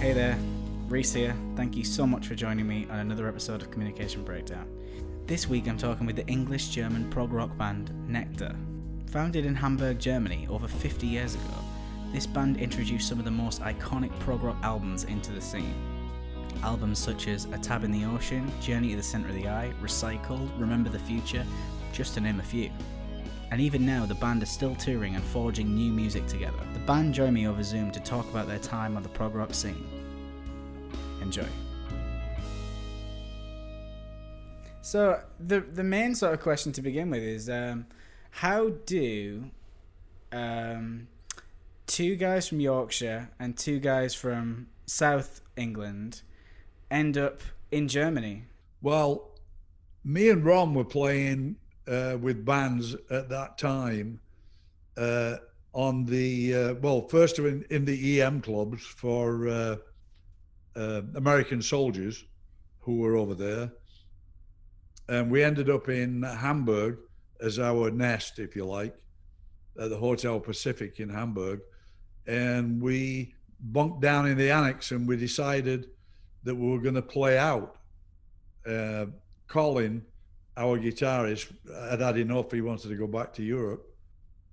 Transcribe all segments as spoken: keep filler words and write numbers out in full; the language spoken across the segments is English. Hey there, Reese here. Thank you so much for joining me on another episode of Communication Breakdown. This week I'm talking with the English-German prog rock band Nektar. Founded in Hamburg, Germany over fifty years ago, this band introduced some of the most iconic prog rock albums into the scene. Albums such as A Tab in the Ocean, Journey to the Centre of the Eye, Recycled, Remember the Future, just to name a few. And even now, the band are still touring and forging new music together. The band joined me over Zoom to talk about their time on the prog rock scene. Enjoy. So the the main sort of question to begin with is, um, how do um, two guys from Yorkshire and two guys from South England end up in Germany? Well, me and Ron were playing Uh, with bands at that time uh, on the, uh, well, first in, in the E M clubs for uh, uh, American soldiers who were over there. And we ended up in Hamburg as our nest, if you like, at the Hotel Pacific in Hamburg. And we bunked down in the annex and we decided that we were going to play out. Uh, Colin, our guitarist, had had enough. He wanted to go back to Europe.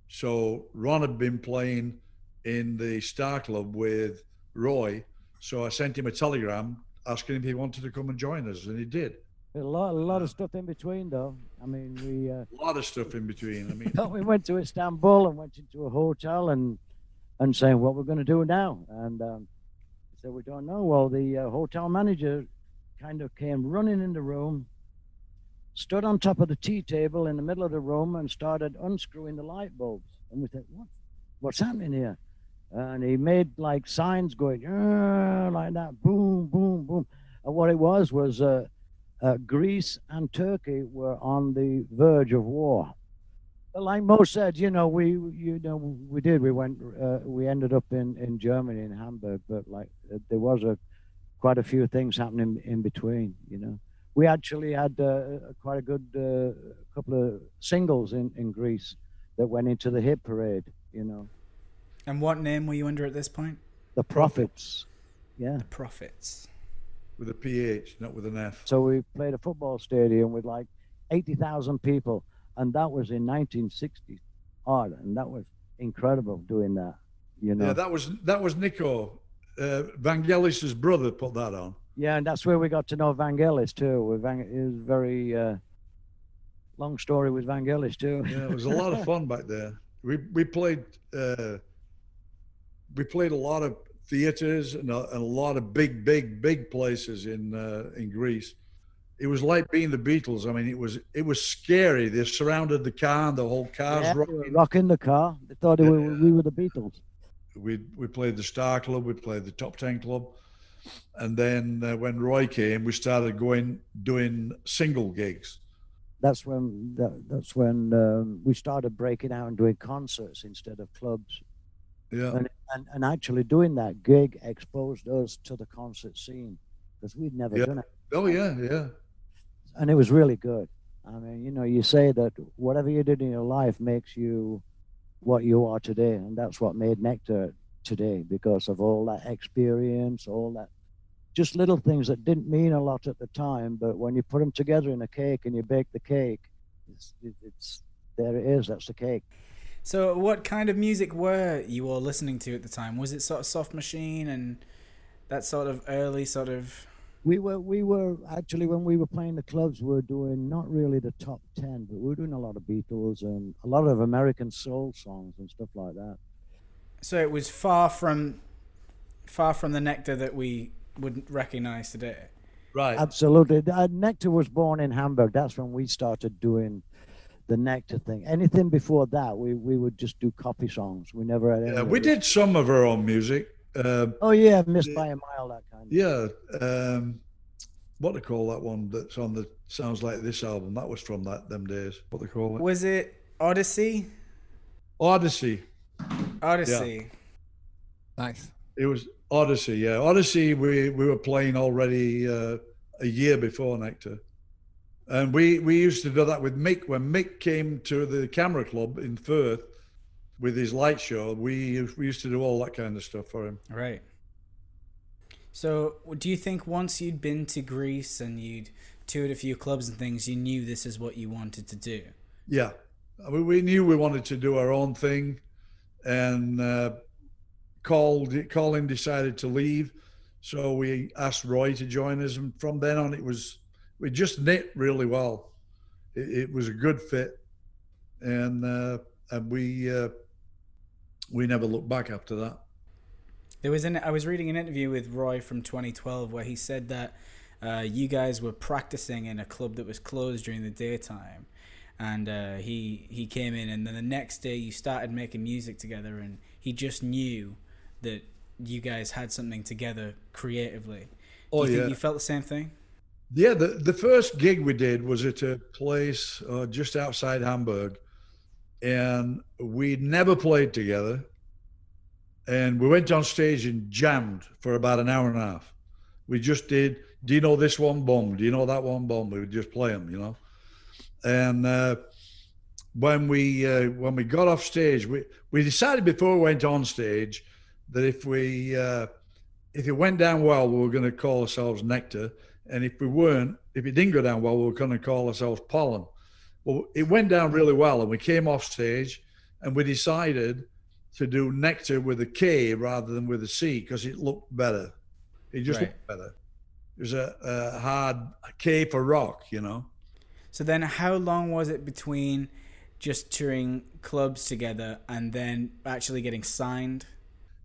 So Ron had been playing in the Star Club with Roy. So I sent him a telegram asking if he wanted to come and join us, and he did. A lot, a lot of stuff in between, though. I mean, we... Uh, a lot of stuff in between, I mean. We went to Istanbul and went into a hotel and and saying what we're going to do now. And um, so we don't know. Well, the uh, hotel manager kind of came running in the room, stood on top of the tea table in the middle of the room and started unscrewing the light bulbs. And we said, what? What's happening here? And he made like signs going, like that, boom, boom, boom. And what it was was uh, uh, Greece and Turkey were on the verge of war. But like Mo said, you know, we, you know, we did. We went, uh, we ended up in, in Germany, in Hamburg, but like there was a quite a few things happening in between, you know. We actually had uh, quite a good uh, couple of singles in, in Greece that went into the hit parade, you know. And what name were you under at this point? The Prophets. Yeah. The Prophets. With a P H, not with an F. So we played a football stadium with like eighty thousand people, and that was in nineteen sixty odd, and that was incredible doing that, you know. Yeah, that was that was Nico, uh, Vangelis' brother, put that on. Yeah, and that's where we got to know Vangelis too. With Van- it was a very uh, long story with Vangelis too. Yeah, it was a lot of fun back there. We we played uh, we played a lot of theaters and a, and a lot of big, big, big places in uh, in Greece. It was like being the Beatles. I mean, it was it was scary. They surrounded the car, and the whole car's yeah, rocking. They were rocking the car. They thought yeah. we, were, we were the Beatles. We we played the Star Club. We played the Top Ten Club. And then uh, when Roy came, we started going doing single gigs. That's when that, that's when um, we started breaking out and doing concerts instead of clubs. Yeah. And, and and actually doing that gig exposed us to the concert scene because we'd never yeah. done it. Oh yeah, yeah. And it was really good. I mean, you know, you say that whatever you did in your life makes you what you are today, and that's what made Nektar today, because of all that experience, all that just little things that didn't mean a lot at the time, but when you put them together in a cake and you bake the cake, it's, it's there it is, that's the cake. So what kind of music were you all listening to at the time? Was it sort of Soft Machine and that sort of early sort of... We were, we were actually, when we were playing the clubs, we were doing not really the top ten, but we were doing a lot of Beatles and a lot of American soul songs and stuff like that. So it was far from far from the Nektar that we wouldn't recognize today. Right. Absolutely. Uh, Nektar was born in Hamburg. That's when we started doing the Nektar thing. Anything before that, we, we would just do copy songs. We never had any. Yeah, we did some of our own music. Uh, oh, yeah, Missed by a Mile, that kind of Yeah. Um, what do they call that one that's on the Sounds Like This album? That was from that them days. What do they call it? Was it Odyssey? Odyssey. Odyssey. Yeah. Nice. It was Odyssey, yeah. Odyssey, we, we were playing already uh, a year before Nektar. And we, we used to do that with Mick. When Mick came to the camera club in Firth with his light show, we, we used to do all that kind of stuff for him. Right. So do you think once you'd been to Greece and you'd toured a few clubs and things, you knew this is what you wanted to do? Yeah, I mean, we knew we wanted to do our own thing, and uh, called, Colin decided to leave. So we asked Roy to join us, and from then on it was, we just knit really well. It, it was a good fit, and uh, and we uh, we never looked back after that. There was an I was reading an interview with Roy from twenty twelve where he said that uh, you guys were practicing in a club that was closed during the daytime, and uh, he he came in, and then the next day you started making music together, and he just knew that you guys had something together creatively. Oh, Do you yeah. think you felt the same thing? Yeah, the, the first gig we did was at a place uh, just outside Hamburg, and we'd never played together. And we went on stage and jammed for about an hour and a half. We just did, do you know this one bomb? Do you know that one bomb? We would just play them, you know? And uh, when we uh, when we got off stage, we, we decided before we went on stage that if we uh, if it went down well, we were going to call ourselves Nektar. And if we weren't, if it didn't go down well, we were going to call ourselves Pollen. Well, it went down really well, and we came off stage, and we decided to do Nektar with a K rather than with a C because it looked better. It just right. looked better. It was a, a hard a K for rock, you know. So then how long was it between just touring clubs together and then actually getting signed?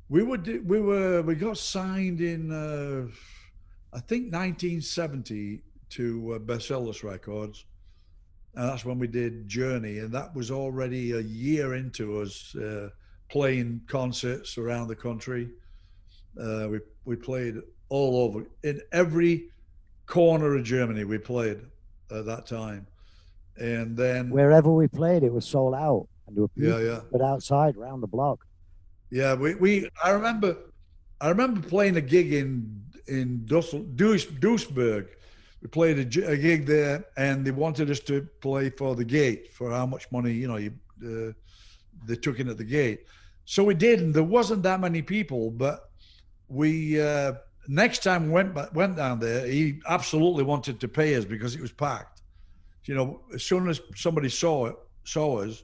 We were, we were, we got signed in... Uh, I think nineteen seventy to uh, Bestsellers Records, and that's when we did Journey, and that was already a year into us uh, playing concerts around the country. Uh, we we played all over, in every corner of Germany we played at that time, and then wherever we played it was sold out, and there were people yeah, yeah. but outside round the block. Yeah, we, we I remember I remember playing a gig in. in Duisburg. We played a, a gig there, and they wanted us to play for the gate, for how much money, you know, you, uh, they took in at the gate. So we did, and there wasn't that many people, but we, uh, next time we went, back, went down there, he absolutely wanted to pay us because it was packed. You know, as soon as somebody saw it, saw us,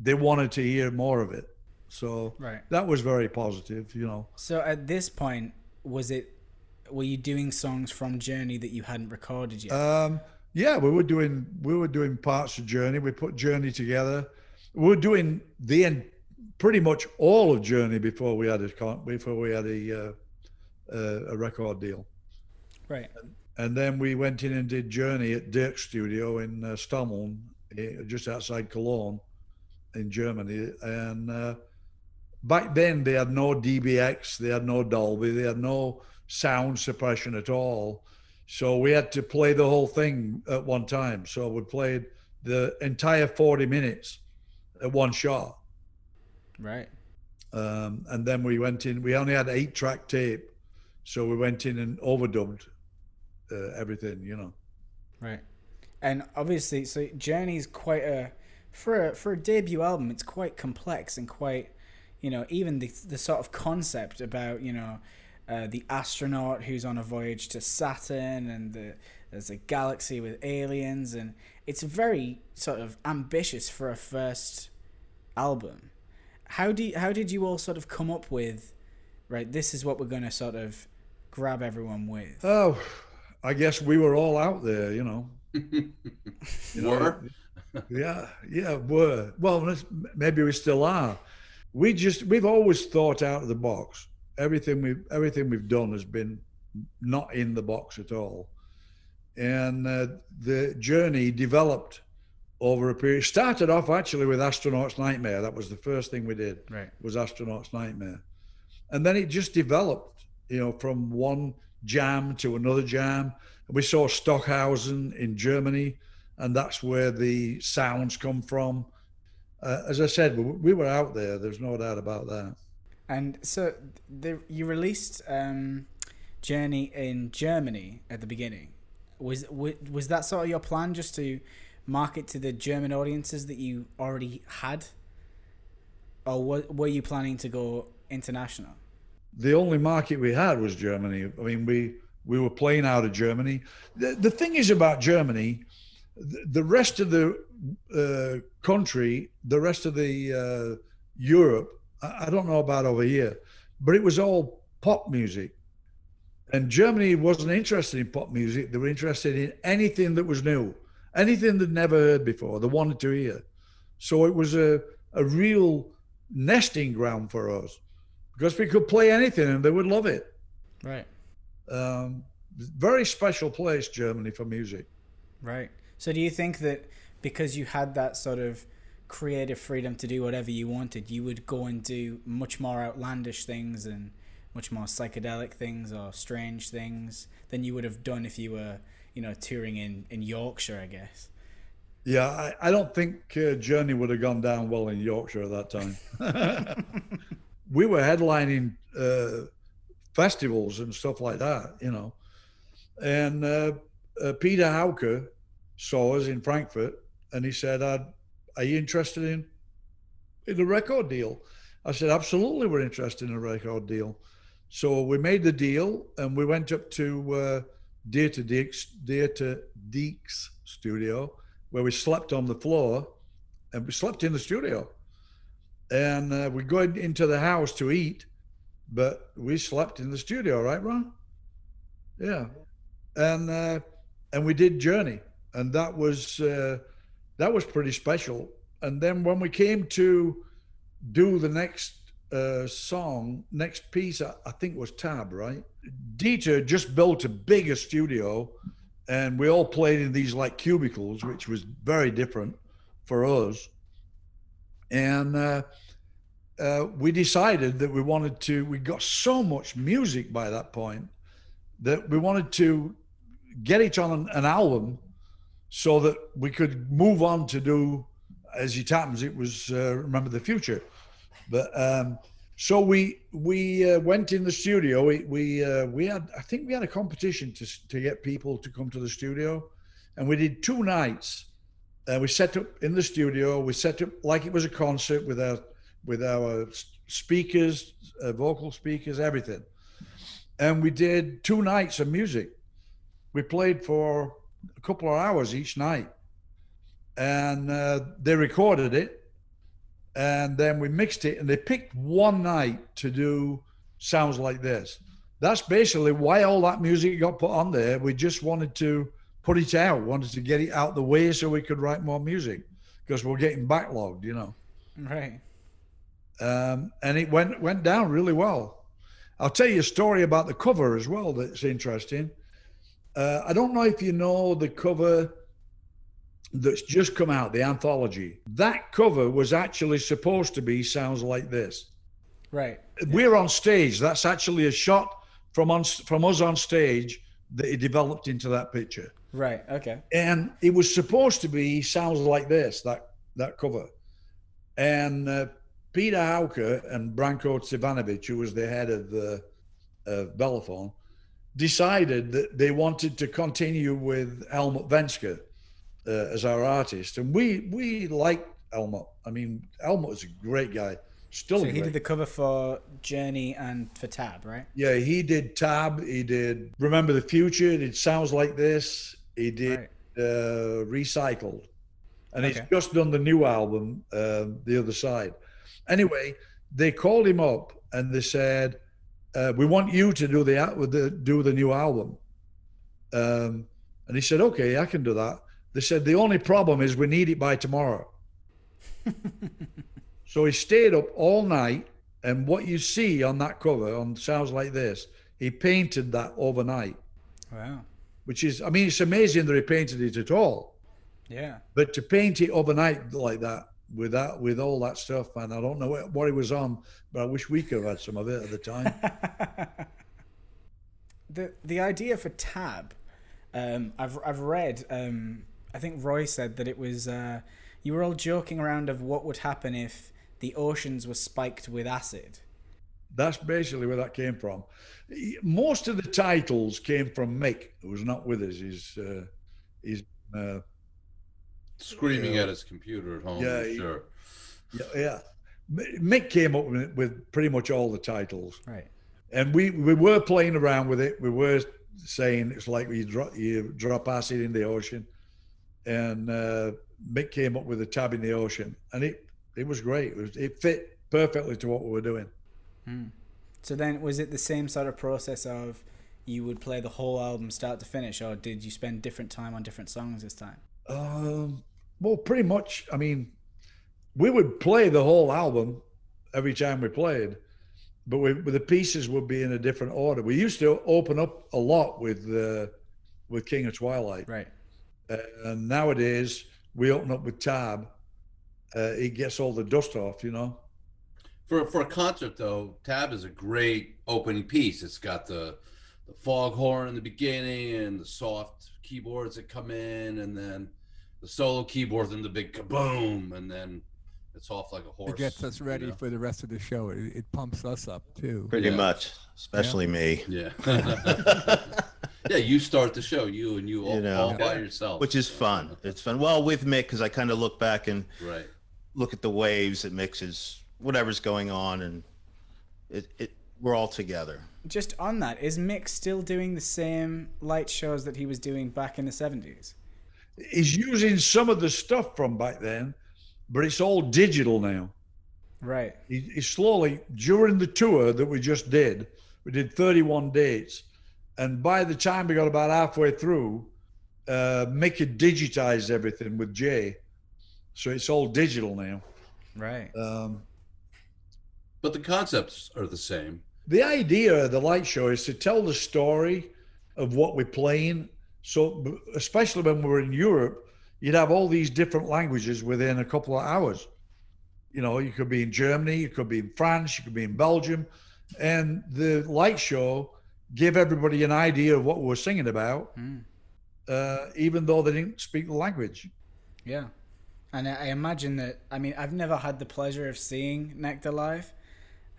they wanted to hear more of it. So right. that was very positive, you know. So at this point, was it, were you doing songs from Journey that you hadn't recorded yet? Um, yeah, we were doing we were doing parts of Journey. We put Journey together. We were doing the end, pretty much all of Journey before we had a before we had a uh, uh, a record deal. Right. And, and then we went in and did Journey at Dierks Studio in uh, Stammeln, just outside Cologne, in Germany, and uh, back then they had no D B X, they had no Dolby, they had no sound suppression at all, so we had to play the whole thing at one time. So we played the entire forty minutes at one shot, right? Um, and then we went in, we only had eight track tape, so we went in and overdubbed uh, everything, you know. Right. And obviously, so Journey's quite a for a, for a debut album, it's quite complex, and quite, you know, even the the sort of concept about, you know, Uh, the astronaut who's on a voyage to Saturn, and the, there's a galaxy with aliens, and it's very sort of ambitious for a first album. How do you, how did you all sort of come up with, right, this is what we're going to sort of grab everyone with? Oh, I guess we were all out there, you know. you know were? Yeah, yeah, were. Well, maybe we still are. We just, we've always thought out of the box. Everything we've, everything we've done has been not in the box at all. And uh, the Journey developed over a period. Started off actually with Astronaut's Nightmare. That was the first thing we did, right. was Astronaut's Nightmare. And then it just developed, you know, from one jam to another jam. We saw Stockhausen in Germany, and that's where the sounds come from. Uh, as I said, we, we were out there. There's no doubt about that. And so the, you released um, Journey in Germany at the beginning. Was, was was that sort of your plan, just to market to the German audiences that you already had? Or were, were you planning to go international? the only market we had was Germany. I mean, we we were playing out of Germany. The, the thing is about Germany, the, the rest of the uh, country, the rest of the uh, Europe, I, I don't know about over here, but it was all pop music. And Germany wasn't interested in pop music. They were interested in anything that was new, anything they'd never heard before, they wanted to hear. So it was a, a real nesting ground for us, because we could play anything and they would love it. Right. Um, very special place, Germany, for music. Right. So do you think that because you had that sort of creative freedom to do whatever you wanted, you would go and do much more outlandish things and much more psychedelic things or strange things than you would have done if you were, you know, touring in, in Yorkshire, I guess? Yeah, I, I don't think uh, Journey would have gone down well in Yorkshire at that time. We were headlining uh, festivals and stuff like that, you know. And uh, uh, Peter Hauke saw us in Frankfurt and he said, I'd, are you interested in, in a record deal? I said, absolutely, we're interested in a record deal. So we made the deal and we went up to uh, Dierks, Dierks Studio, where we slept on the floor, and we slept in the studio. And uh, we go into the house to eat, but we slept in the studio, right, Ron? Yeah. And uh, and we did Journey, and that was uh, that was pretty special. And then when we came to do the next uh, song, next piece, I, I think was Tab, right? Dieter just built a bigger studio, and we all played in these like cubicles, which was very different for us. And uh, uh, we decided that we wanted to, we got so much music by that point that we wanted to get it on an, an album so that we could move on to do, as it happens, it was uh, Remember the Future. But um, so we we uh, went in the studio. We we uh, we had, I think we had a competition to to get people to come to the studio, and we did two nights. Uh, we set up in the studio, we set up like it was a concert with our, with our speakers, uh, vocal speakers, everything. And we did two nights of music. We played for a couple of hours each night. And uh, they recorded it. And then we mixed it, and they picked one night to do Sounds Like This. That's basically why all that music got put on there. We just wanted to put it out, wanted to get it out the way so we could write more music, because we're getting backlogged, you know. Right. Um, and it went went down really well. I'll tell you a story about the cover as well that's interesting. Uh, I don't know if you know the cover that's just come out, the anthology. That cover was actually supposed to be Sounds Like This. Right. We're on stage. That's actually a shot from on, from us on stage that it developed into that picture. Right, okay. And it was supposed to be Sounds Like This, that that cover. And uh, Peter Hauke and Branko Cvanovic, who was the head of, uh, of Belafon, decided that they wanted to continue with Helmut Venske uh, as our artist. And we we liked Helmut. I mean, Helmut is a great guy. Still so great. He did the cover for Journey and for Tab, right? Yeah, he did Tab. He did Remember the Future. He did Sounds Like This. He did right. uh, Recycled. And okay. He's just done the new album, uh, The Other Side. Anyway, they called him up and they said, uh, we want you to do the, the, do the new album. Um, and he said, okay, I can do that. They said, the only problem is we need it by tomorrow. So he stayed up all night, and what you see on that cover, on Sounds Like This, he painted that overnight. Wow. Which is, I mean, it's amazing that he painted it at all. Yeah. But to paint it overnight like that, with that, with all that stuff, man, I don't know what, what he was on, but I wish we could have had some of it at the time. the The idea for Tab, um, I've I've read, um, I think Roy said that it was, uh, you were all joking around of what would happen if the oceans were spiked with acid. That's basically where that came from. Most of the titles came from Mick, who was not with us. He's uh, he's uh, screaming you know, at his computer at home. Yeah, he, sure. Yeah, yeah. Mick came up with, with pretty much all the titles. Right. and we we were playing around with it. We were saying it's like you drop you drop acid in the ocean, and uh, Mick came up with A Tab in the Ocean, and it it was great. It was, it fit perfectly to what we were doing. Mm. So then, was it the same sort of process of you would play the whole album start to finish, or did you spend different time on different songs this time? Um, well, pretty much. I mean, we would play the whole album every time we played, but we, the pieces would be in a different order. We used to open up a lot with uh, with King of Twilight. Right. Uh, and nowadays, we open up with Tab. Uh, it gets all the dust off, you know. For for a concert, though, Tab is a great opening piece. It's got the, the foghorn in the beginning and the soft keyboards that come in, and then the solo keyboards and the big kaboom, and then it's off like a horse. It gets us ready, you know, for the rest of the show. It, it pumps us up too. Pretty yeah. much, especially yeah. me. Yeah. Yeah, you start the show, you and you all, you know, all by yourself. Which is fun. It's fun. Well, with Mick, because I kind of look back and right. look at the waves that mixes whatever's going on, and it, it we're all together. Just on that, is Mick still doing the same light shows that he was doing back in the seventies? He's using some of the stuff from back then, but it's all digital now. Right. He, he slowly, during the tour that we just did, we did thirty-one dates. And by the time we got about halfway through, uh, Mick had digitized everything with Jay. So it's all digital now. Right. Um, but the concepts are the same. The idea of the light show is to tell the story of what we're playing. So especially when we were in Europe, you'd have all these different languages within a couple of hours. You know, you could be in Germany, you could be in France, you could be in Belgium. And the light show gave everybody an idea of what we were singing about, mm. uh, even though they didn't speak the language. Yeah. And I imagine that, I mean, I've never had the pleasure of seeing Nektar live.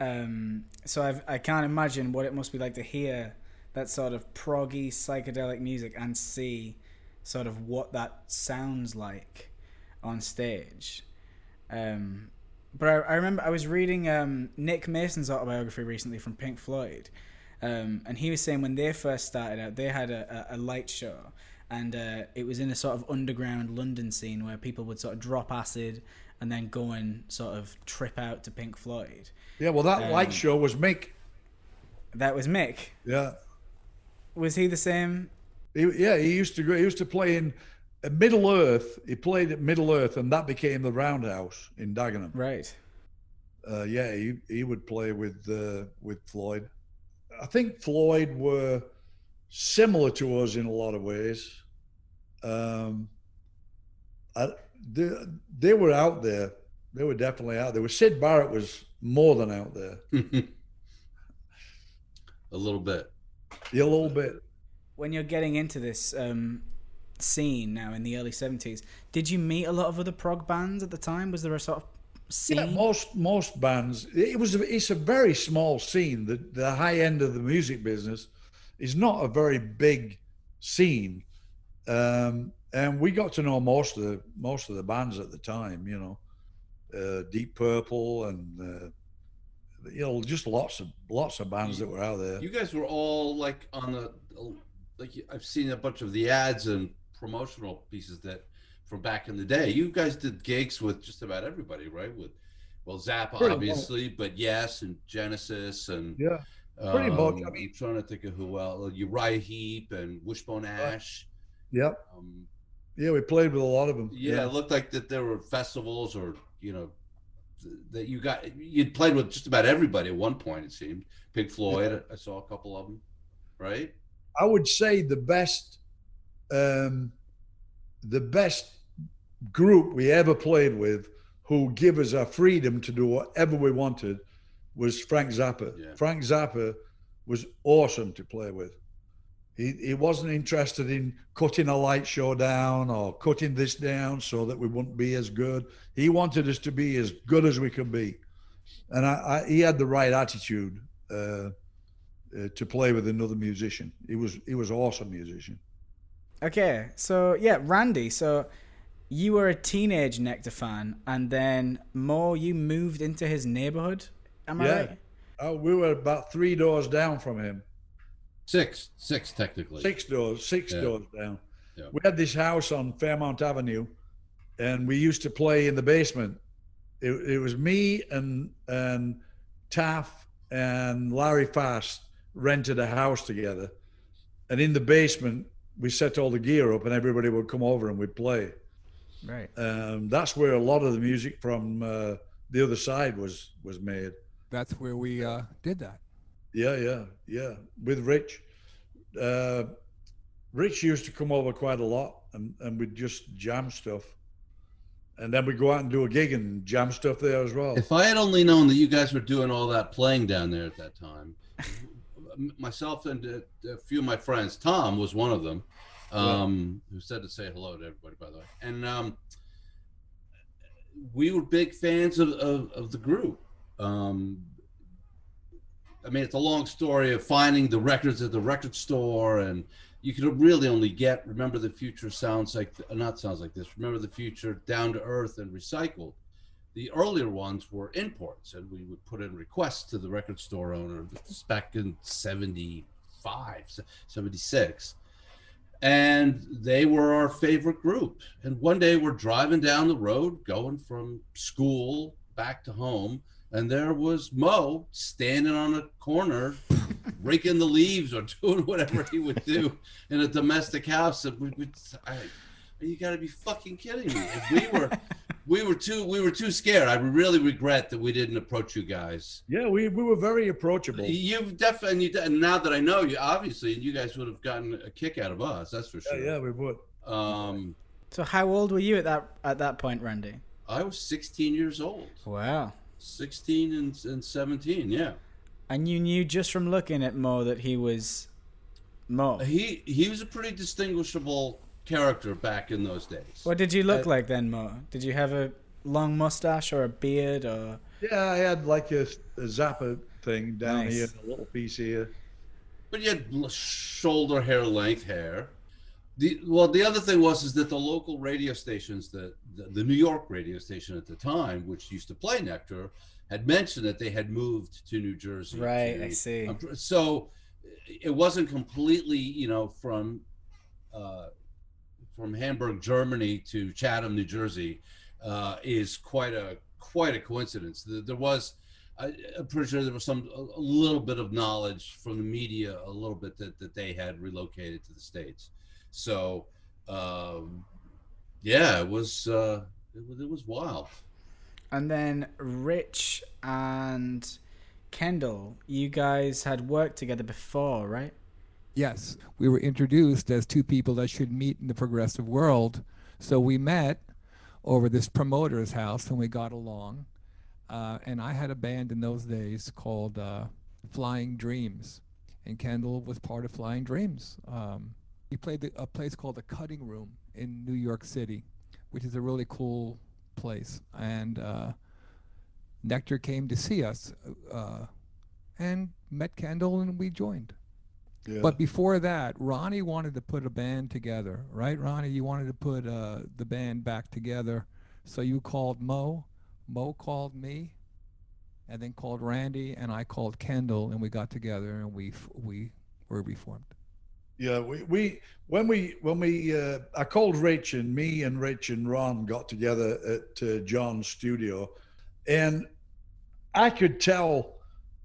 Um, so I've, I can't imagine what it must be like to hear that sort of proggy psychedelic music and see sort of what that sounds like on stage. Um, but I, I remember I was reading um, Nick Mason's autobiography recently from Pink Floyd, um, and he was saying when they first started out, they had a, a, a light show, and uh, it was in a sort of underground London scene where people would sort of drop acid and then go and sort of trip out to Pink Floyd. Yeah, well, that um, light show was Mick. That was Mick? Yeah. Was he the same... Yeah, he used to he used to play in Middle Earth. He played at Middle Earth, and that became the Roundhouse in Dagenham. Right. Uh, yeah, he, he would play with uh, with Floyd. I think Floyd were similar to us in a lot of ways. Um, I, they, they were out there. They were definitely out there. Syd Barrett was more than out there. A little bit. Yeah, a little bit. When you're getting into this um, scene now in the early seventies, did you meet a lot of other prog bands at the time? Was there a sort of scene? Yeah, most most bands. It was. It's a very small scene. The the high end of the music business is not a very big scene, um, and we got to know most of the most of the bands at the time. You know, uh, Deep Purple and. Uh, you know, just lots of lots of bands you, that were out there. You guys were all like on the. Like I've seen a bunch of the ads and promotional pieces that from back in the day. You guys did gigs with just about everybody, right? With well, Zappa pretty obviously, much. But Yes and Genesis and yeah, pretty um, much. I mean, I'm trying to think of who else. Uriah Heep and Wishbone Ash. Yep. Yeah. Um, yeah, we played with a lot of them. Yeah, yeah, it looked like that there were festivals or you know that you got you'd played with just about everybody at one point. It seemed Pink Floyd. Yeah. I saw a couple of them, right? I would say the best, um, the best group we ever played with, who give us our freedom to do whatever we wanted, was Frank Zappa. Yeah. Frank Zappa was awesome to play with. He he wasn't interested in cutting a light show down or cutting this down so that we wouldn't be as good. He wanted us to be as good as we could be, and I, I, he had the right attitude. Uh, Uh, to play with another musician. He was he was an awesome musician. Okay, so yeah, Randy, so you were a teenage Nektar fan, and then Mo, you moved into his neighborhood, am I yeah. right? Oh, we were about three doors down from him. Six, six technically. Six doors, six yeah. doors down. Yeah. We had this house on Fairmount Avenue, and we used to play in the basement. It, it was me and and Taff and Larry Fast rented a house together, and in the basement we set all the gear up, and everybody would come over and we'd play. Right. Um, that's where a lot of the music from uh, The Other Side was was made. That's where we uh, did that. Yeah, yeah, yeah. With Rich. Uh, Rich used to come over quite a lot, and, and we'd just jam stuff. And then we'd go out and do a gig and jam stuff there as well. If I had only known that you guys were doing all that playing down there at that time, myself and a few of my friends, Tom was one of them, um, yeah. who said to say hello to everybody, by the way. And um, we were big fans of, of, of the group. Um, I mean, it's a long story of finding the records at the record store, and you could really only get Remember the Future, Sounds Like, not Sounds Like This, Remember the Future, Down to Earth, and Recycled. The earlier ones were imports, and we would put in requests to the record store owner. This is back in seventy-five, seventy-six. And they were our favorite group. And one day we're driving down the road, going from school back to home, and there was Mo standing on a corner, raking the leaves or doing whatever he would do in a domestic house. And we, we, I, you got to be fucking kidding me! And we were, we were too, we were too scared. I really regret that we didn't approach you guys. Yeah, we, we were very approachable. You've definitely, and now that I know you, obviously, you guys would have gotten a kick out of us. That's for sure. Yeah, yeah, we would. Um, so how old were you at that at that point, Randy? I was sixteen years old. Wow. sixteen and, and seventeen, yeah. And you knew just from looking at Mo that he was Mo. He he was a pretty distinguishable character back in those days. What did you look I, like then, Mo? Did you have a long mustache or a beard? Or yeah, I had like a, a Zappa thing down nice. Here, a little piece here. But you had shoulder hair length hair. The, well, the other thing was is that the local radio stations, the, the, the New York radio station at the time, which used to play Nektar, had mentioned that they had moved to New Jersey. Right, to, I see. Um, so it wasn't completely, you know, from uh, from Hamburg, Germany to Chatham, New Jersey, uh, is quite a quite a coincidence. There was, I, I'm pretty sure there was some a little bit of knowledge from the media, a little bit that, that they had relocated to the States. So, um, yeah, it was, uh, it was it was wild. And then Rich and Kendall, you guys had worked together before, right? Yes, we were introduced as two people that should meet in the progressive world. So we met over this promoter's house, and we got along. Uh, and I had a band in those days called uh, Flying Dreams, and Kendall was part of Flying Dreams. Um, He played the, a place called the Cutting Room in New York City, which is a really cool place. And uh, Nektar came to see us uh, and met Kendall, and we joined. Yeah. But before that, Ronnie wanted to put a band together, right, Ronnie? You wanted to put uh, the band back together. So you called Mo, Mo called me, and then called Randy, and I called Kendall, and we got together, and we we were reformed. Yeah, we, we when we when we uh, I called Rich, and me and Rich and Ron got together at uh, John's studio, and I could tell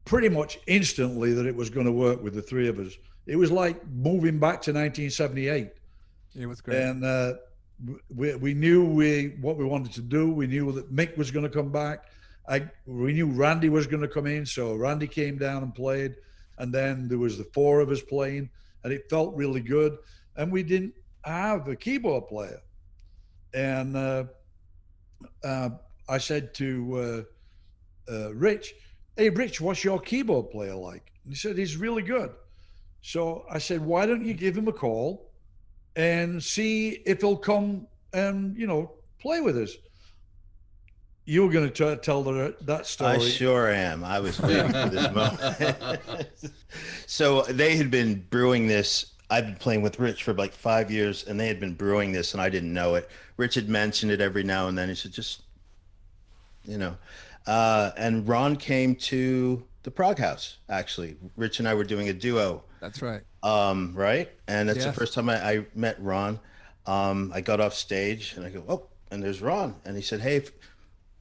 pretty much instantly that it was going to work with the three of us. It was like moving back to nineteen seventy-eight. It was great, and uh, we we knew we what we wanted to do. We knew that Mick was going to come back. I we knew Randy was going to come in, so Randy came down and played, and then there was the four of us playing. And it felt really good. And we didn't have a keyboard player. And uh, uh, I said to uh, uh, Rich, hey, Rich, what's your keyboard player like? And he said, he's really good. So I said, why don't you give him a call and see if he'll come and, you know, play with us? You were going to tell the, that story. I sure am. I was waiting for this moment. So they had been brewing this. I've been playing with Rich for like five years, and they had been brewing this, and I didn't know it. Rich had mentioned it every now and then. He said, just, you know. Uh, and Ron came to the Prague House, actually. Rich and I were doing a duo. That's right. Um, right? And that's yes. the first time I, I met Ron. Um, I got off stage and I go, oh, and there's Ron. And he said, hey, if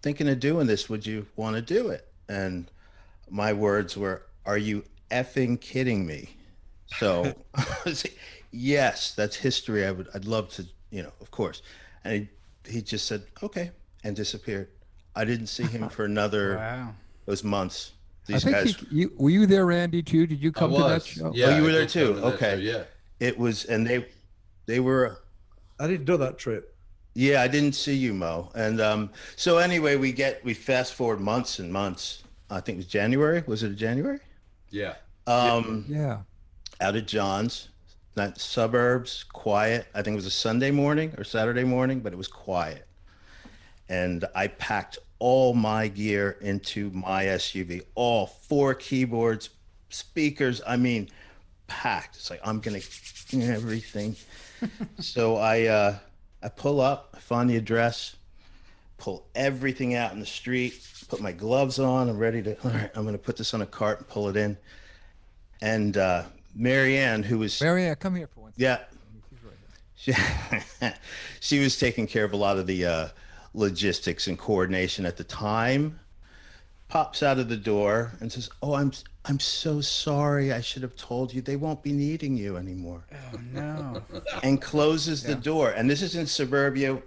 thinking of doing this, would you want to do it? And my words were, are you effing kidding me? So yes, that's history. I would, I'd love to, you know, of course. And he, he just said, okay, and disappeared. I didn't see him for another, wow. it was months. These I think guys, he, you, were you there, Randy, too? Did you come to that show? Yeah, oh, you were there too. Okay. Show, yeah. It was, and they, they were. I didn't do that trip. Yeah, I didn't see you, Mo. And um, so anyway, we get, we fast forward months and months. I think it was January. Was it January? Yeah. Um, yeah. Out at John's, not suburbs, quiet. I think it was a Sunday morning or Saturday morning, but it was quiet. And I packed all my gear into my S U V, all four keyboards, speakers. I mean, packed. It's like, I'm going to get everything. So I, uh, I pull up, I find the address, pull everything out in the street, put my gloves on. I'm ready to, all right, I'm going to put this on a cart and pull it in. And uh, Marianne, who was... Marianne, come here for one second. Yeah. She's right here. She, she was taking care of a lot of the uh, logistics and coordination at the time. Pops out of the door and says, oh, I'm I'm so sorry. I should have told you. They won't be needing you anymore. Oh, no. And closes yeah. the door. And this is in suburbia,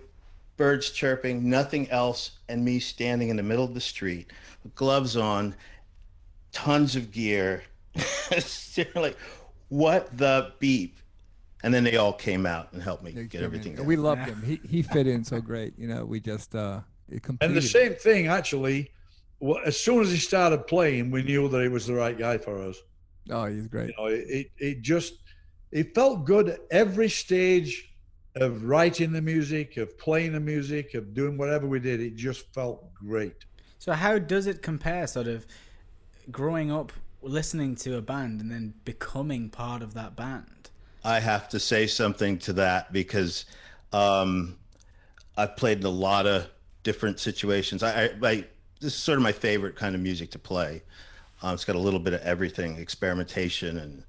birds chirping, nothing else, and me standing in the middle of the street with gloves on, tons of gear. Like, what the beep? And then they all came out and helped me they get everything. We loved yeah. him. He he fit in so great. You know, we just uh, it completed. And the same thing, actually. Well, as soon as he started playing, we knew that he was the right guy for us. Oh, he's great. You know, it, it, it just, it felt good at every stage of writing the music, of playing the music, of doing whatever we did. It just felt great. So how does it compare, sort of, growing up, listening to a band and then becoming part of that band? I have to say something to that because um, I've played in a lot of different situations. I, I, I This is sort of my favorite kind of music to play. Um, it's got a little bit of everything, experimentation, and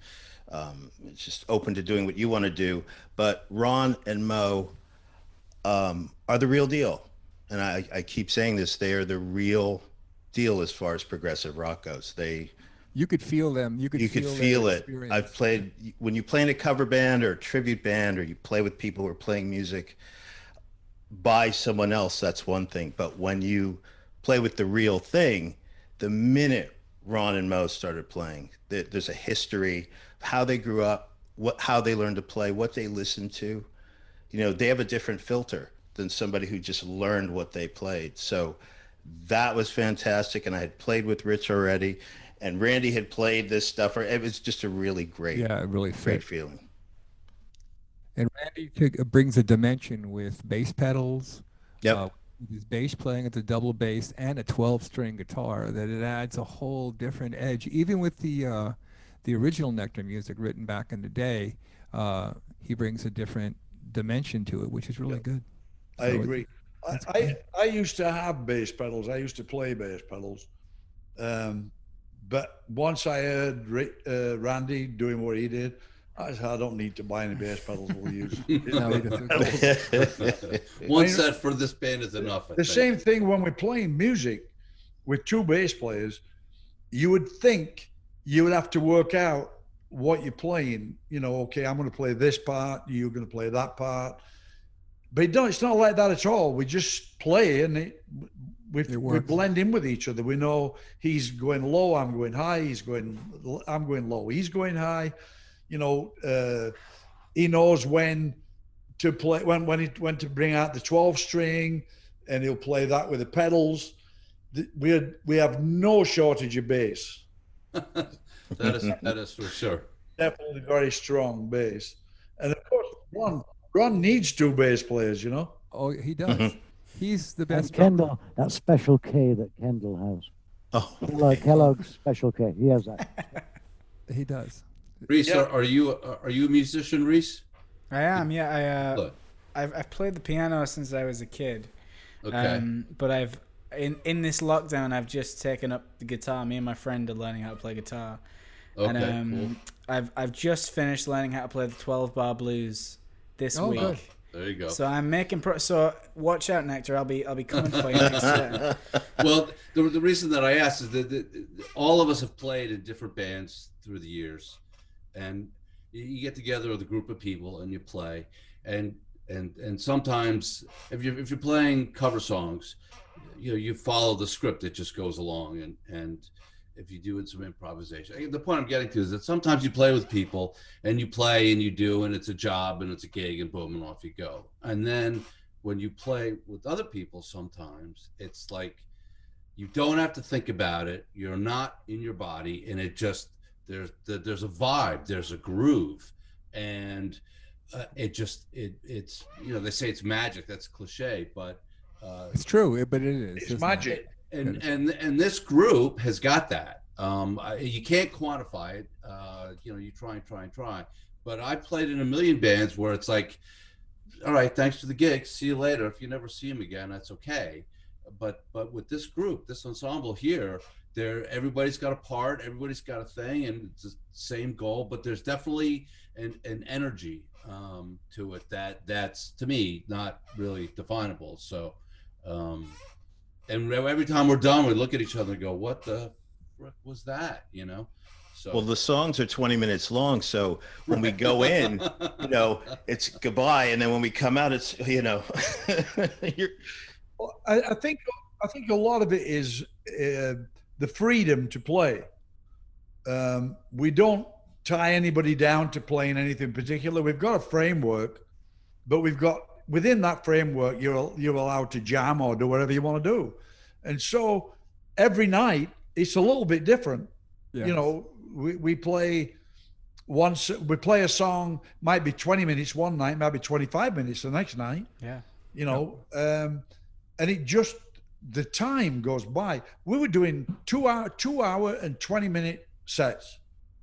um, it's just open to doing what you want to do. But Ron and Mo um, are the real deal. And I, I keep saying this, they are the real deal as far as progressive rock goes. They, you could feel them. You could, you feel, could feel it. Experience. I've played, when you play in a cover band or a tribute band, or you play with people who are playing music by someone else, that's one thing. But when you play with the real thing, the minute Ron and Mo started playing, there's a history of how they grew up, what, how they learned to play, what they listened to. You know, they have a different filter than somebody who just learned what they played. So that was fantastic. And I had played with Rich already, and Randy had played this stuff. It was just a really great, yeah, really great feeling. And Randy took, brings a dimension with bass pedals. Yep. Uh, His bass playing at the double bass and a twelve-string guitar, that it adds a whole different edge. Even with the uh, the original Nektar music written back in the day, uh, he brings a different dimension to it, which is really yeah. good. I so agree. I, I I used to have bass pedals. I used to play bass pedals, um, but once I heard uh, Randy doing what he did, I said, I don't need to buy any bass pedals. We'll use one set for this band is enough. I the think. Same thing when we're playing music with two bass players, you would think you would have to work out what you're playing. You know, okay, I'm going to play this part, you're going to play that part. But no, it's not like that at all. We just play and it, we, it we blend in with each other. We know he's going low, I'm going high. He's going, I'm going low, he's going high. You know, uh, he knows when to play, when when he when to bring out the twelve string, and he'll play that with the pedals. The, we had, we have no shortage of bass. that is that is for sure. Definitely very strong bass, and of course, Ron Ron needs two bass players. You know. Oh, he does. Mm-hmm. He's the best. And Kendall, that special K that Kendall has. Oh, like Kellogg's special K. He has that. He does. Reese, yeah. are, are you are you a musician, Reese? I am. Yeah, I uh, I've I've played the piano since I was a kid. Okay. Um, but I've in in this lockdown, I've just taken up the guitar. Me and my friend are learning how to play guitar. Okay, and um, cool. I've I've just finished learning how to play the twelve bar blues this oh, week. Good. There you go. So I'm making pro- so watch out, Nektar. I'll be I'll be coming for you next time. Well, the the reason that I asked is that the, the, all of us have played in different bands through the years, and you get together with a group of people and you play, and and and sometimes if you if you're playing cover songs, you know, you follow the script that just goes along, and and if you do some improvisation. The point I'm getting to is that sometimes you play with people and you play and you do, and it's a job and it's a gig and boom, and off you go. And then when you play with other people, sometimes it's like, you don't have to think about it. You're not in your body, and it just, there's, there's a vibe, there's a groove, and uh, it just, it it's, you know, they say it's magic. That's cliche, but uh, it's true, but it is. It's, it's magic. Not- And and and this group has got that. Um, I, you can't quantify it. Uh, you know, you try and try and try. But I played in a million bands where it's like, all right, thanks for the gig. See you later. If you never see him again, that's okay. But but with this group, this ensemble here, there everybody's got a part, everybody's got a thing, and it's the same goal. But there's definitely an an energy um, to it that that's to me not really definable. So. Um, And every time we're done, we look at each other and go, what the frick was that, you know? So. Well, the songs are twenty minutes long, so when we go in, you know, it's goodbye, and then when we come out, it's, you know. You're... Well, I, I think I think a lot of it is uh, the freedom to play. Um, we don't tie anybody down to playing anything particular. We've got a framework, but we've got, within that framework, you're you're allowed to jam or do whatever you want to do. And so every night it's a little bit different. Yes. You know, we, we play once, we play a song, might be twenty minutes one night, might be twenty-five minutes the next night. Yeah. You know, yep. um, and it just, the time goes by. We were doing two hour, two hour and twenty minute sets.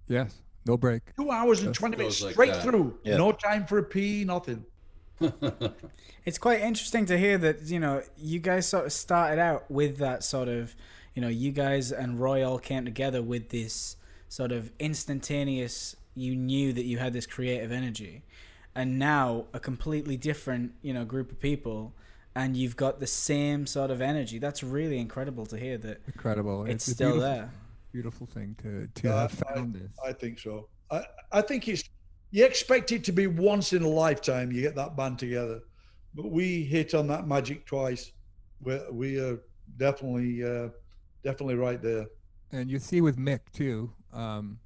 Yes, no break. Two hours and twenty minutes straight like through. Yep. No time for a pee, nothing. It's quite interesting to hear that, you know, you guys sort of started out with that sort of, you know, you guys and Roy all came together with this sort of instantaneous, you knew that you had this creative energy, and now a completely different, you know, group of people, and you've got the same sort of energy. That's really incredible to hear that. Incredible. It's, it's still there. Beautiful thing to, to yeah, have found I, this. I think so. I, I think it's, you expect it to be once in a lifetime, you get that band together. But we hit on that magic twice. We're, we are definitely uh, definitely right there. And you see with Mick, too, um,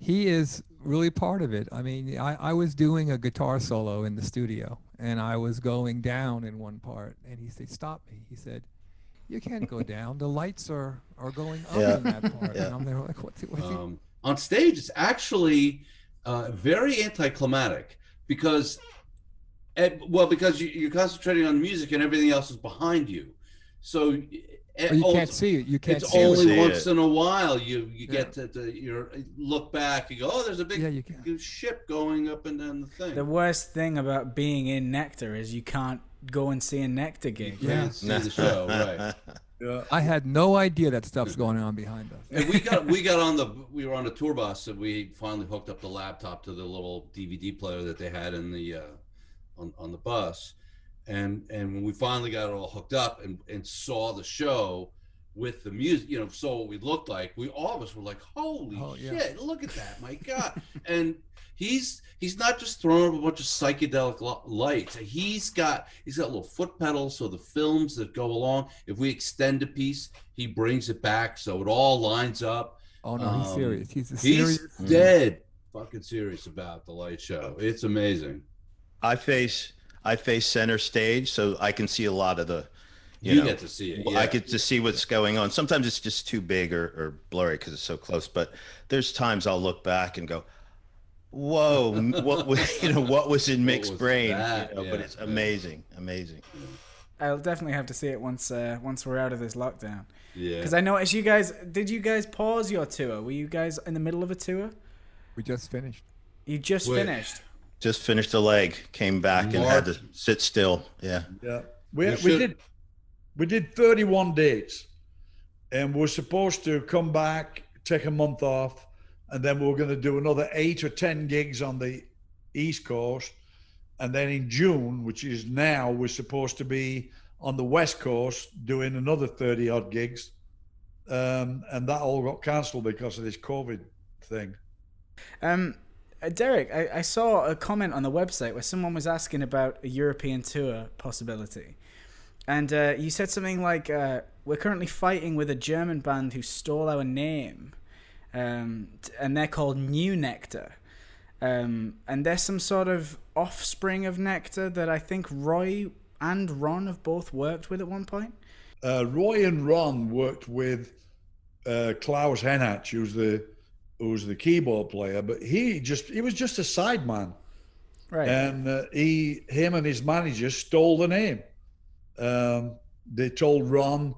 he is really part of it. I mean, I, I was doing a guitar solo in the studio, and I was going down in one part. And he said, stop me. He said, you can't go down. The lights are, are going up yeah. in that part. Yeah. And I'm there like, what's it? What's um, on stage, it's actually... Uh, very anticlimactic because, well, because you, you're concentrating on the music and everything else is behind you. So it, you can't see it. You can't. It's see only it. once in a while you you yeah. get to, to your look back. You go, oh, there's a big yeah, ship going up and down the thing. The worst thing about being in Nektar is you can't go and see a Nektar gig. You can't yeah, see the show, right? Yeah. I had no idea that stuff's going on behind us. And we got we got on the we were on a tour bus, and we finally hooked up the laptop to the little D V D player that they had in the uh, on on the bus, and and when we finally got it all hooked up and, and saw the show with the music, you know, saw what we looked like. We all of us were like, "Holy oh, shit! Yeah. Look at that! My God!" And he's he's not just throwing up a bunch of psychedelic lights. He's got he's got little foot pedals, so the films that go along. If we extend a piece, he brings it back, so it all lines up. Oh no, um, he's serious. He's, a serious he's dead fucking serious about the light show. It's amazing. I face I face center stage, so I can see a lot of the. You, you know, get to see it. Yeah. I get to see what's going on. Sometimes it's just too big or, or blurry because it's so close. But there's times I'll look back and go. Whoa! What was you know? What was in Mick's was brain? You know, yeah, but it's amazing, yeah. amazing. I'll definitely have to see it once uh, once we're out of this lockdown. Yeah. Because I noticed you guys. Did you guys pause your tour? Were you guys in the middle of a tour? We just finished. You just Wait. finished. Just finished a leg. Came back March. and had to sit still. Yeah. Yeah. We we, we did. we did thirty-one dates, and we were supposed to come back, take a month off, and then we were going to do another eight or ten gigs on the East Coast. And then in June, which is now, we're supposed to be on the West Coast doing another thirty odd gigs. Um, and that all got cancelled because of this COVID thing. Um, uh, Derek, I, I saw a comment on the website where someone was asking about a European tour possibility. And uh, you said something like, uh, we're currently fighting with a German band who stole our name. Um, and they're called New Nektar. Um, and they're some sort of offspring of Nektar that I think Roy and Ron have both worked with at one point. Uh, Roy and Ron worked with uh, Klaus Henatsch, who's the who's the keyboard player, but he just he was just a sideman, right? And uh, he him and his manager stole the name. Um, they told Ron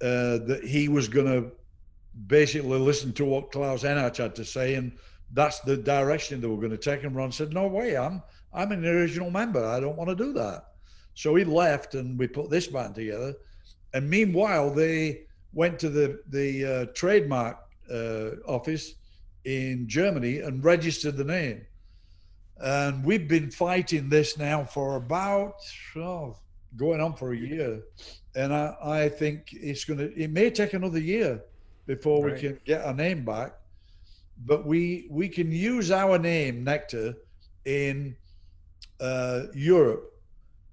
uh, that he was going to basically listen to what Klaus Henatsch had to say, and that's the direction they were going to take. And Ron said, "No way, I'm I'm an original member. I don't want to do that." So he left, and we put this band together. And meanwhile, they went to the the uh, trademark uh, office in Germany and registered the name. And we've been fighting this now for about oh, going on for a year. And I, I think it's gonna it may take another year before right. we can get our name back. But we we can use our name Nektar in uh, Europe.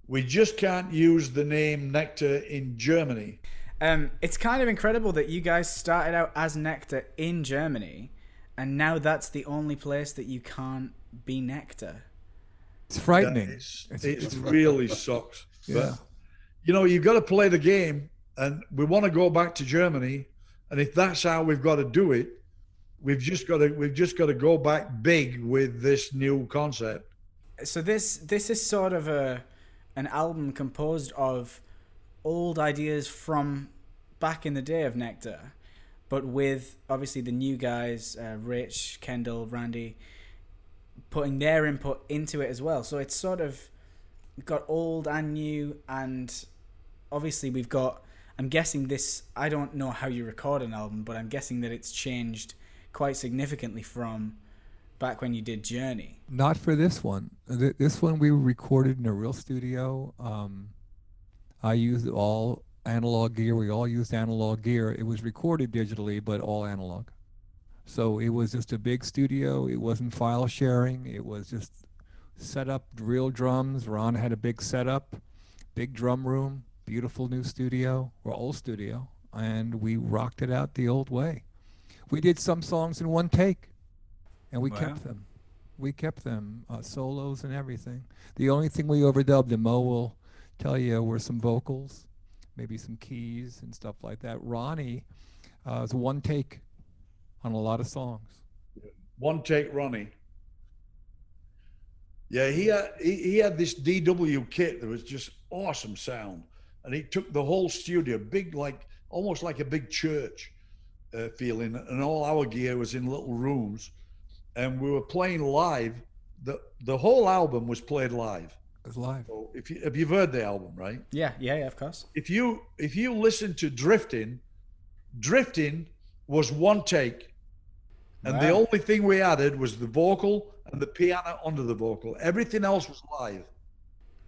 We just can't use the name Nektar in Germany. Um, it's kind of incredible that you guys started out as Nektar in Germany, and now that's the only place that you can't be Nektar. It's frightening. Is, it's, it it's really sucks. Yeah. But, you know, you've got to play the game, and we want to go back to Germany, and if that's how we've got to do it, we've just got to we've just got to go back big with this new concept. So this this is sort of a. an album composed of old ideas from back in the day of Nektar, but with obviously the new guys, uh, Rich, Kendall, Randy, putting their input into it as well. So it's sort of got old and new, and obviously we've got, I'm guessing this, I don't know how you record an album, but I'm guessing that it's changed quite significantly from back when you did Journey. Not for this one. This one we recorded in a real studio. Um, I used all analog gear. We all used analog gear. It was recorded digitally, but all analog. So it was just a big studio. It wasn't file sharing. It was just set up, real drums. Ron had a big setup, big drum room, beautiful new studio, or old studio, and we rocked it out the old way. We did some songs in one take. And we wow. kept them. We kept them, uh, solos and everything. The only thing we overdubbed, and Mo will tell you, were some vocals, maybe some keys and stuff like that. Ronnie uh, was one take on a lot of songs. One take Ronnie. Yeah, he had, he, he had this D W kit that was just awesome sound. And he took the whole studio, big, like almost like a big church uh, feeling. And all our gear was in little rooms. And we were playing live. The the whole album was played live. It was live. So if you if you've heard the album, right? Yeah, yeah, yeah, of course. If you if you listen to Drifting, Drifting was one take. And wow. the only thing we added was the vocal and the piano under the vocal. Everything else was live.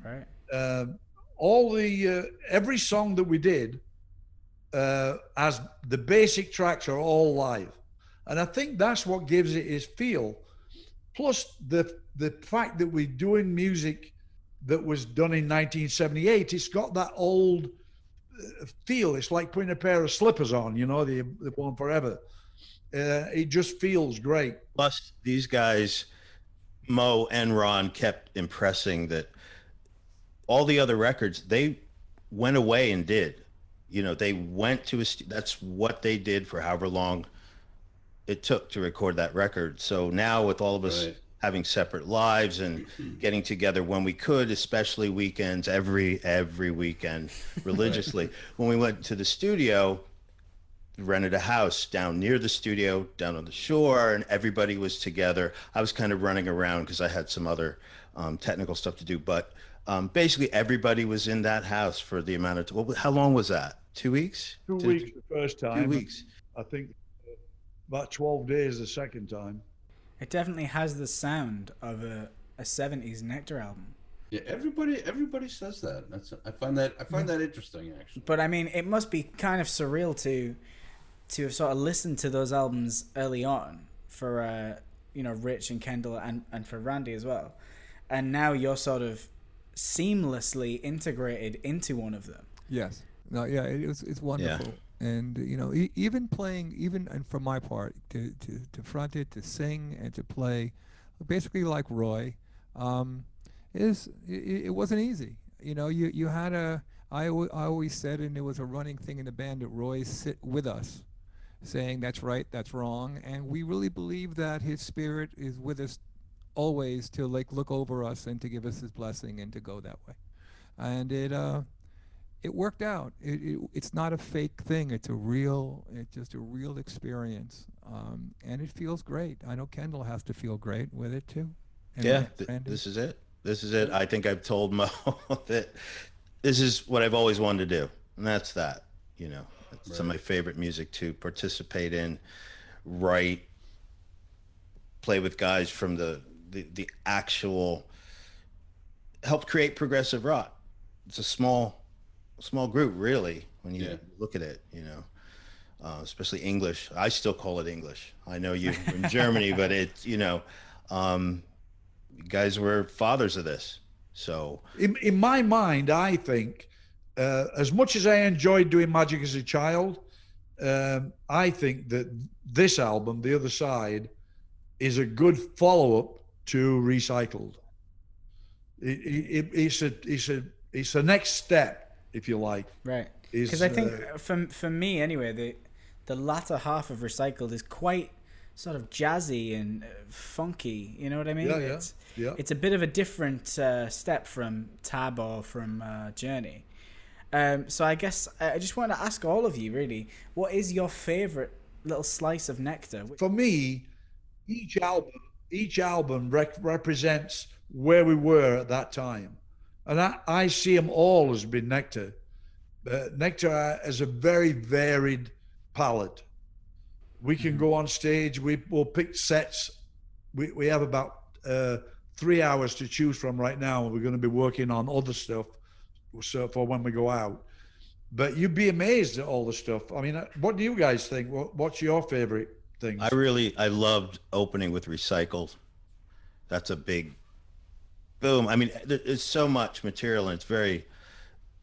Right. Uh, all the uh, every song that we did, uh, as the basic tracks are all live. And I think that's what gives it its feel. Plus the the fact that we're doing music that was done in nineteen seventy-eight, it's got that old feel. It's like putting a pair of slippers on, you know, they've worn forever. Uh, it just feels great. Plus these guys, Mo and Ron, kept impressing that all the other records, they went away and did. You know, they went to a, st- that's what they did for however long it took to record that record. So now with all of us right. having separate lives and getting together when we could, especially weekends, every every weekend religiously, when we went to the studio, rented a house down near the studio, down on the shore, and everybody was together. I was kind of running around because I had some other um, technical stuff to do, but um, basically everybody was in that house for the amount of time. How long was that? Two weeks? Two Did, weeks the first time. Two weeks. I think about twelve days the second time. It definitely has the sound of a, a seventies Nektar album. Yeah, everybody, everybody says that. That's I find that I find that interesting, actually. But I mean, it must be kind of surreal to, to have sort of listened to those albums early on for, uh, you know, Rich and Kendall and and for Randy as well, and now you're sort of seamlessly integrated into one of them. Yes. No. Yeah. It's it's wonderful. Yeah. And, you know, e- even playing, even and for my part, to, to, to front it, to sing and to play, basically like Roy, um, is it, it wasn't easy. You know, you, you had a, I, w- I always said, and it was a running thing in the band, that Roy sit with us saying that's right, that's wrong. And we really believe that his spirit is with us always to, like, look over us and to give us his blessing and to go that way. And it... uh. It worked out. It, it, it's not a fake thing. It's a real, it's just a real experience. Um, and it feels great. I know Kendall has to feel great with it too. And yeah, th- this is it. This is it. I think I've told Mo that this is what I've always wanted to do. And that's that, you know, it's right. Some of my favorite music to participate in, write, play with guys from the, the, the actual, help create progressive rock. It's a small, small group, really, when you yeah. look at it, you know, uh, especially English. I still call it English. I know you in Germany, but it's, you know, um, you guys were fathers of this. So in, in my mind, I think uh, as much as I enjoyed doing magic as a child, um, I think that this album, The Other Side, is a good follow-up to Recycled. It, it, it's a, it's a, it's the next step, if you like. Right. Because I think, uh, for, for me anyway, the the latter half of Recycled is quite sort of jazzy and funky, you know what I mean? Yeah, yeah. It's, yeah. it's a bit of a different uh, step from Tab or from uh, Journey. Um, so I guess I just want to ask all of you, really, what is your favorite little slice of Nektar? For me, each album, each album rec- represents where we were at that time. And I, I see them all as being Nektar. Uh, Nektar has a very varied palette. We can mm-hmm. go on stage, we, we'll pick sets. We, we have about uh, three hours to choose from right now. We're gonna be working on other stuff so for when we go out. But you'd be amazed at all the stuff. I mean, what do you guys think? What, what's your favorite thing? I really, I loved opening with Recycled. That's a big, boom. I mean, there's so much material, and it's very,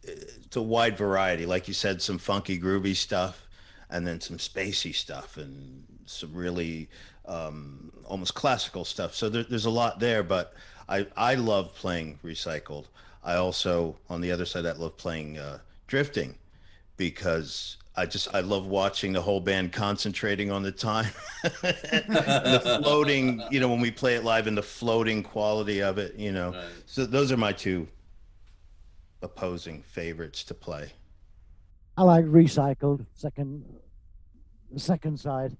it's a wide variety. Like you said, some funky, groovy stuff, and then some spacey stuff, and some really um, almost classical stuff. So there, there's a lot there, but I, I love playing Recycled. I also, on the other side, I love playing uh, Drifting, because I just, I love watching the whole band concentrating on the time, the floating, you know, when we play it live, and the floating quality of it, you know, right. So those are my two opposing favorites to play. I like Recycled second, the second side.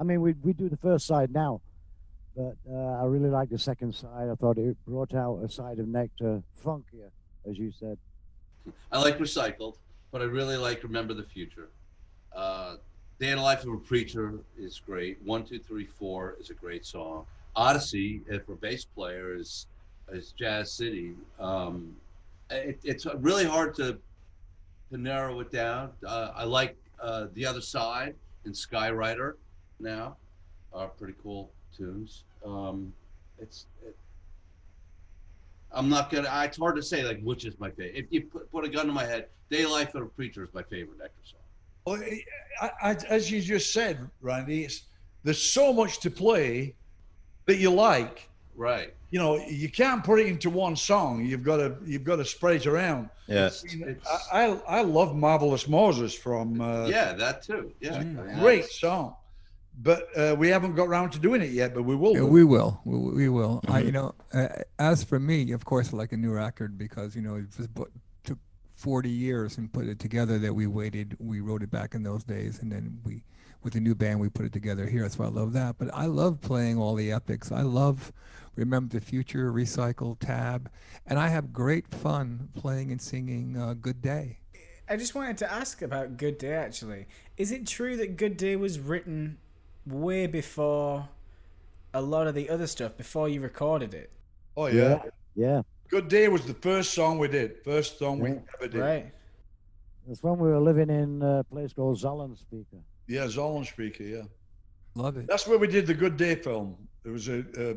I mean, we, we do the first side now, but uh, I really like the second side. I thought it brought out a side of Nektar, funkier, as you said. I like Recycled, but I really like Remember the Future. Uh, Day in the Life of a Preacher is great. One, Two, Three, Four is a great song. Odyssey, for a bass player, is is Jazz City. Um, it, it's really hard to to narrow it down. Uh, I like uh, The Other Side and Skywriter now are pretty cool tunes. Um, it's it, I'm not gonna. It's hard to say like which is my favorite. If you put, put a gun to my head, Day Life of a Preacher is my favorite Nektar song. Well, I, I, as you just said, Randy, it's, there's so much to play that you like. Right. You know, you can't put it into one song. You've got to, you've got to spread it around. Yeah. It's, it's, I, I, I love Marvelous Moses from. Uh, yeah, that too. Yeah. Great nice. song, but uh, we haven't got around to doing it yet. But we will. Yeah, we will. We, we will. Mm-hmm. I, you know, uh, as for me, of course, I like a new record because you know it was. But forty years and put it together. That we waited, we wrote it back in those days, and then we, with a new band, we put it together here. That's why I love that. But I love playing all the epics. I love Remember the Future, Recycled, Tab, and I have great fun playing and singing uh, Good Day. I just wanted to ask about Good Day, actually. Is it true that Good Day was written way before a lot of the other stuff, before you recorded it? Oh, yeah. Yeah. yeah. Good Day was the first song we did, first song yeah. we ever did. Right. That's when we were living in a place called Zollenspeaker. Yeah, Zollenspeaker, yeah. Love it. That's where we did the Good Day film. It was a, uh,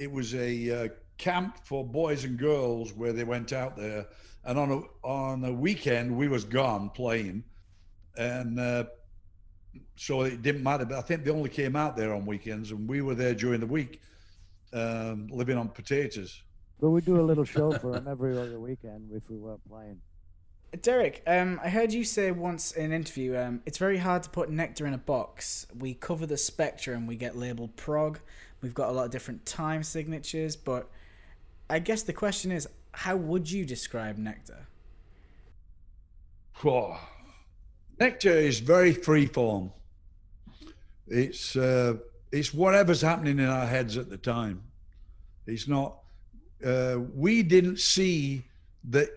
it was a uh, camp for boys and girls where they went out there. And on a, on a weekend, we was gone playing. And uh, so it didn't matter. But I think they only came out there on weekends, and we were there during the week, um, living on potatoes. But we do a little show for them every other weekend if we weren't playing. Derek, um, I heard you say once in an interview, um, it's very hard to put Nektar in a box. We cover the spectrum. We get labeled prog. We've got a lot of different time signatures. But I guess the question is, how would you describe Nektar? Oh, Nektar is very freeform. It's uh, it's whatever's happening in our heads at the time. It's not. Uh, we didn't see that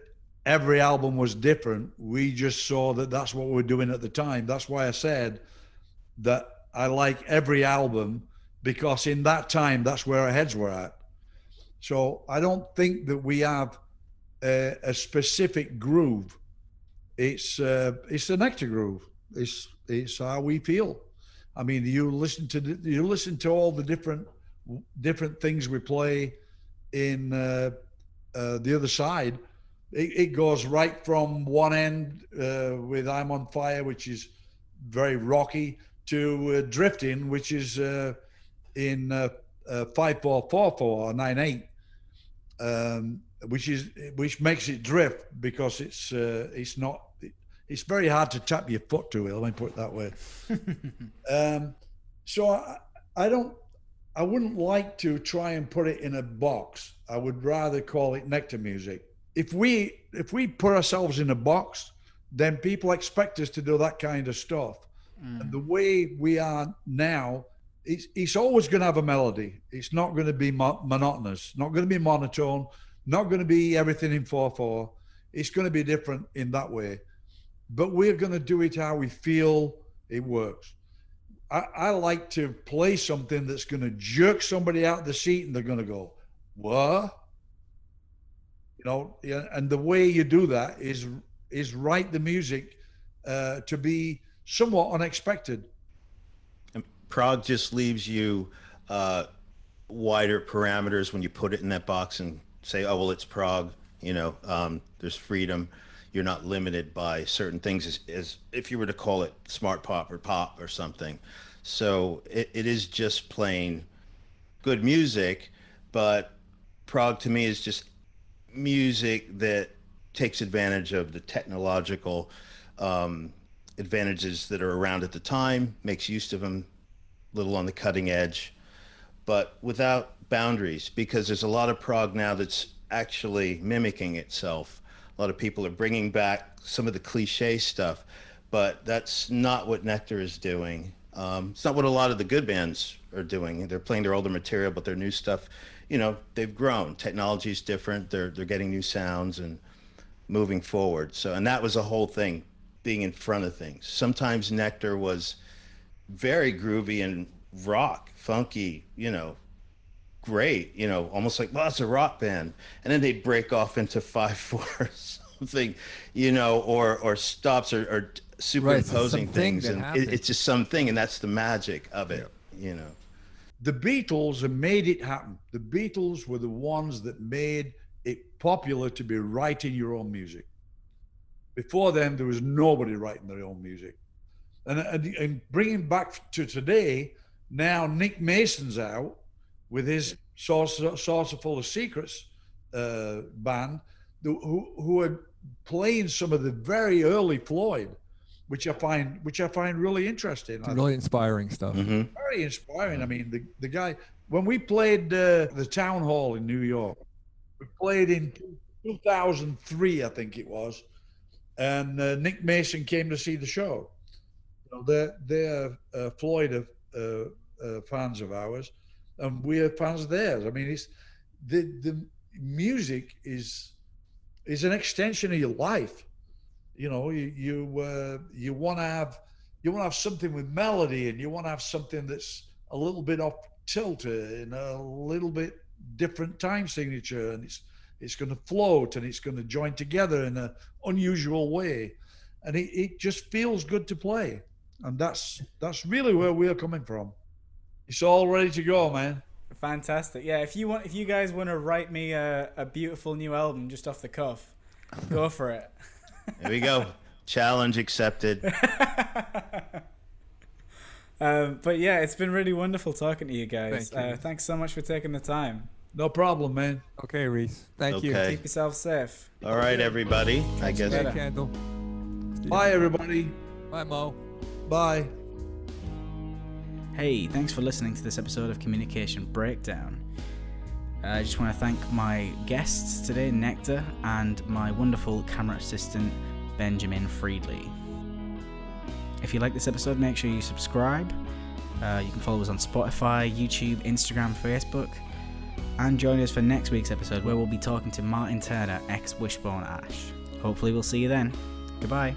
every album was different. We just saw that that's what we were doing at the time. That's why I said that I like every album, because in that time, that's where our heads were at. So I don't think that we have a, a specific groove. It's uh, it's the Nektar groove. It's it's how we feel. I mean, you listen to the, you listen to all the different different things we play in uh, uh, The Other Side. It, it goes right from one end uh, with I'm on Fire, which is very rocky, to uh, Drifting, which is uh, in uh, uh, five four four four or nine eight. Um, which is which makes it drift, because it's uh, it's not it, it's very hard to tap your foot to it. Let me put it that way. um, so I, I don't I wouldn't like to try and put it in a box. I would rather call it Nektar music. If we if we put ourselves in a box, then people expect us to do that kind of stuff. Mm. And the way we are now, it's it's always going to have a melody. It's not going to be mo- monotonous. Not going to be monotone. Not going to be everything in four four. It's going to be different in that way. But we're going to do it how we feel it works. I, I like to play something that's going to jerk somebody out of the seat, and they're going to go, what? You know, and the way you do that is is write the music uh, to be somewhat unexpected. And prog just leaves you uh, wider parameters when you put it in that box and say, oh, well, it's prog, you know, um, there's freedom. You're not limited by certain things as, as if you were to call it smart pop or pop or something. So it, it is just plain good music, but prog to me is just music that takes advantage of the technological um, advantages that are around at the time, makes use of them, a little on the cutting edge, but without boundaries, because there's a lot of prog now that's actually mimicking itself. A lot of people are bringing back some of the cliche stuff, but that's not what Nektar is doing. Um, it's not what a lot of the good bands are doing. They're playing their older material, but their new stuff, you know, they've grown. Technology is different. They're they're getting new sounds and moving forward. So, and that was a whole thing, being in front of things. Sometimes Nektar was very groovy and rock, funky, you know, great, you know, almost like, well, it's a rock band. And then they break off into five, four, or something, you know, or, or stops or, or superimposing right, things. And it, it's just something. And that's the magic of it, yeah. You know. The Beatles have made it happen. The Beatles were the ones that made it popular to be writing your own music. Before them, there was nobody writing their own music. And, and, and bringing back to today, now Nick Mason's out with his Saucer, Saucer Full of Secrets uh, band, who who are playing some of the very early Floyd, which I find which I find really interesting. It's really inspiring stuff. Mm-hmm. Very inspiring. Mm-hmm. I mean, the, the guy, when we played uh, the Town Hall in New York, we played in two thousand three, I think it was, and uh, Nick Mason came to see the show. So they're, they're uh, Floyd uh, uh, fans of ours, and we're fans of theirs. I mean, it's the the music is is an extension of your life. You know, you you uh, you want to have you want to have something with melody, and you want to have something that's a little bit off tilt and a little bit different time signature, and it's it's going to float and it's going to join together in an unusual way, and it, it just feels good to play, and that's that's really where we're coming from. It's all ready to go, man. Fantastic. Yeah, if you want, if you guys want to write me a, a beautiful new album just off the cuff, go for it. There we go. Challenge accepted. Um, but yeah, it's been really wonderful talking to you guys. Thank you. Uh, thanks so much for taking the time. No problem, man. Okay, Reese. Thank okay. you. Keep yourself safe. All right, everybody. I guess. Candle. Bye, everybody. Bye, Mo. Bye. Hey, thanks for listening to this episode of Communication Breakdown. I just want to thank my guests today, Nektar, and my wonderful camera assistant, Benjamin Friedley. If you like this episode, make sure you subscribe. Uh, you can follow us on Spotify, YouTube, Instagram, Facebook. And join us for next week's episode, where we'll be talking to Martin Turner, ex-Wishbone Ash. Hopefully we'll see you then. Goodbye.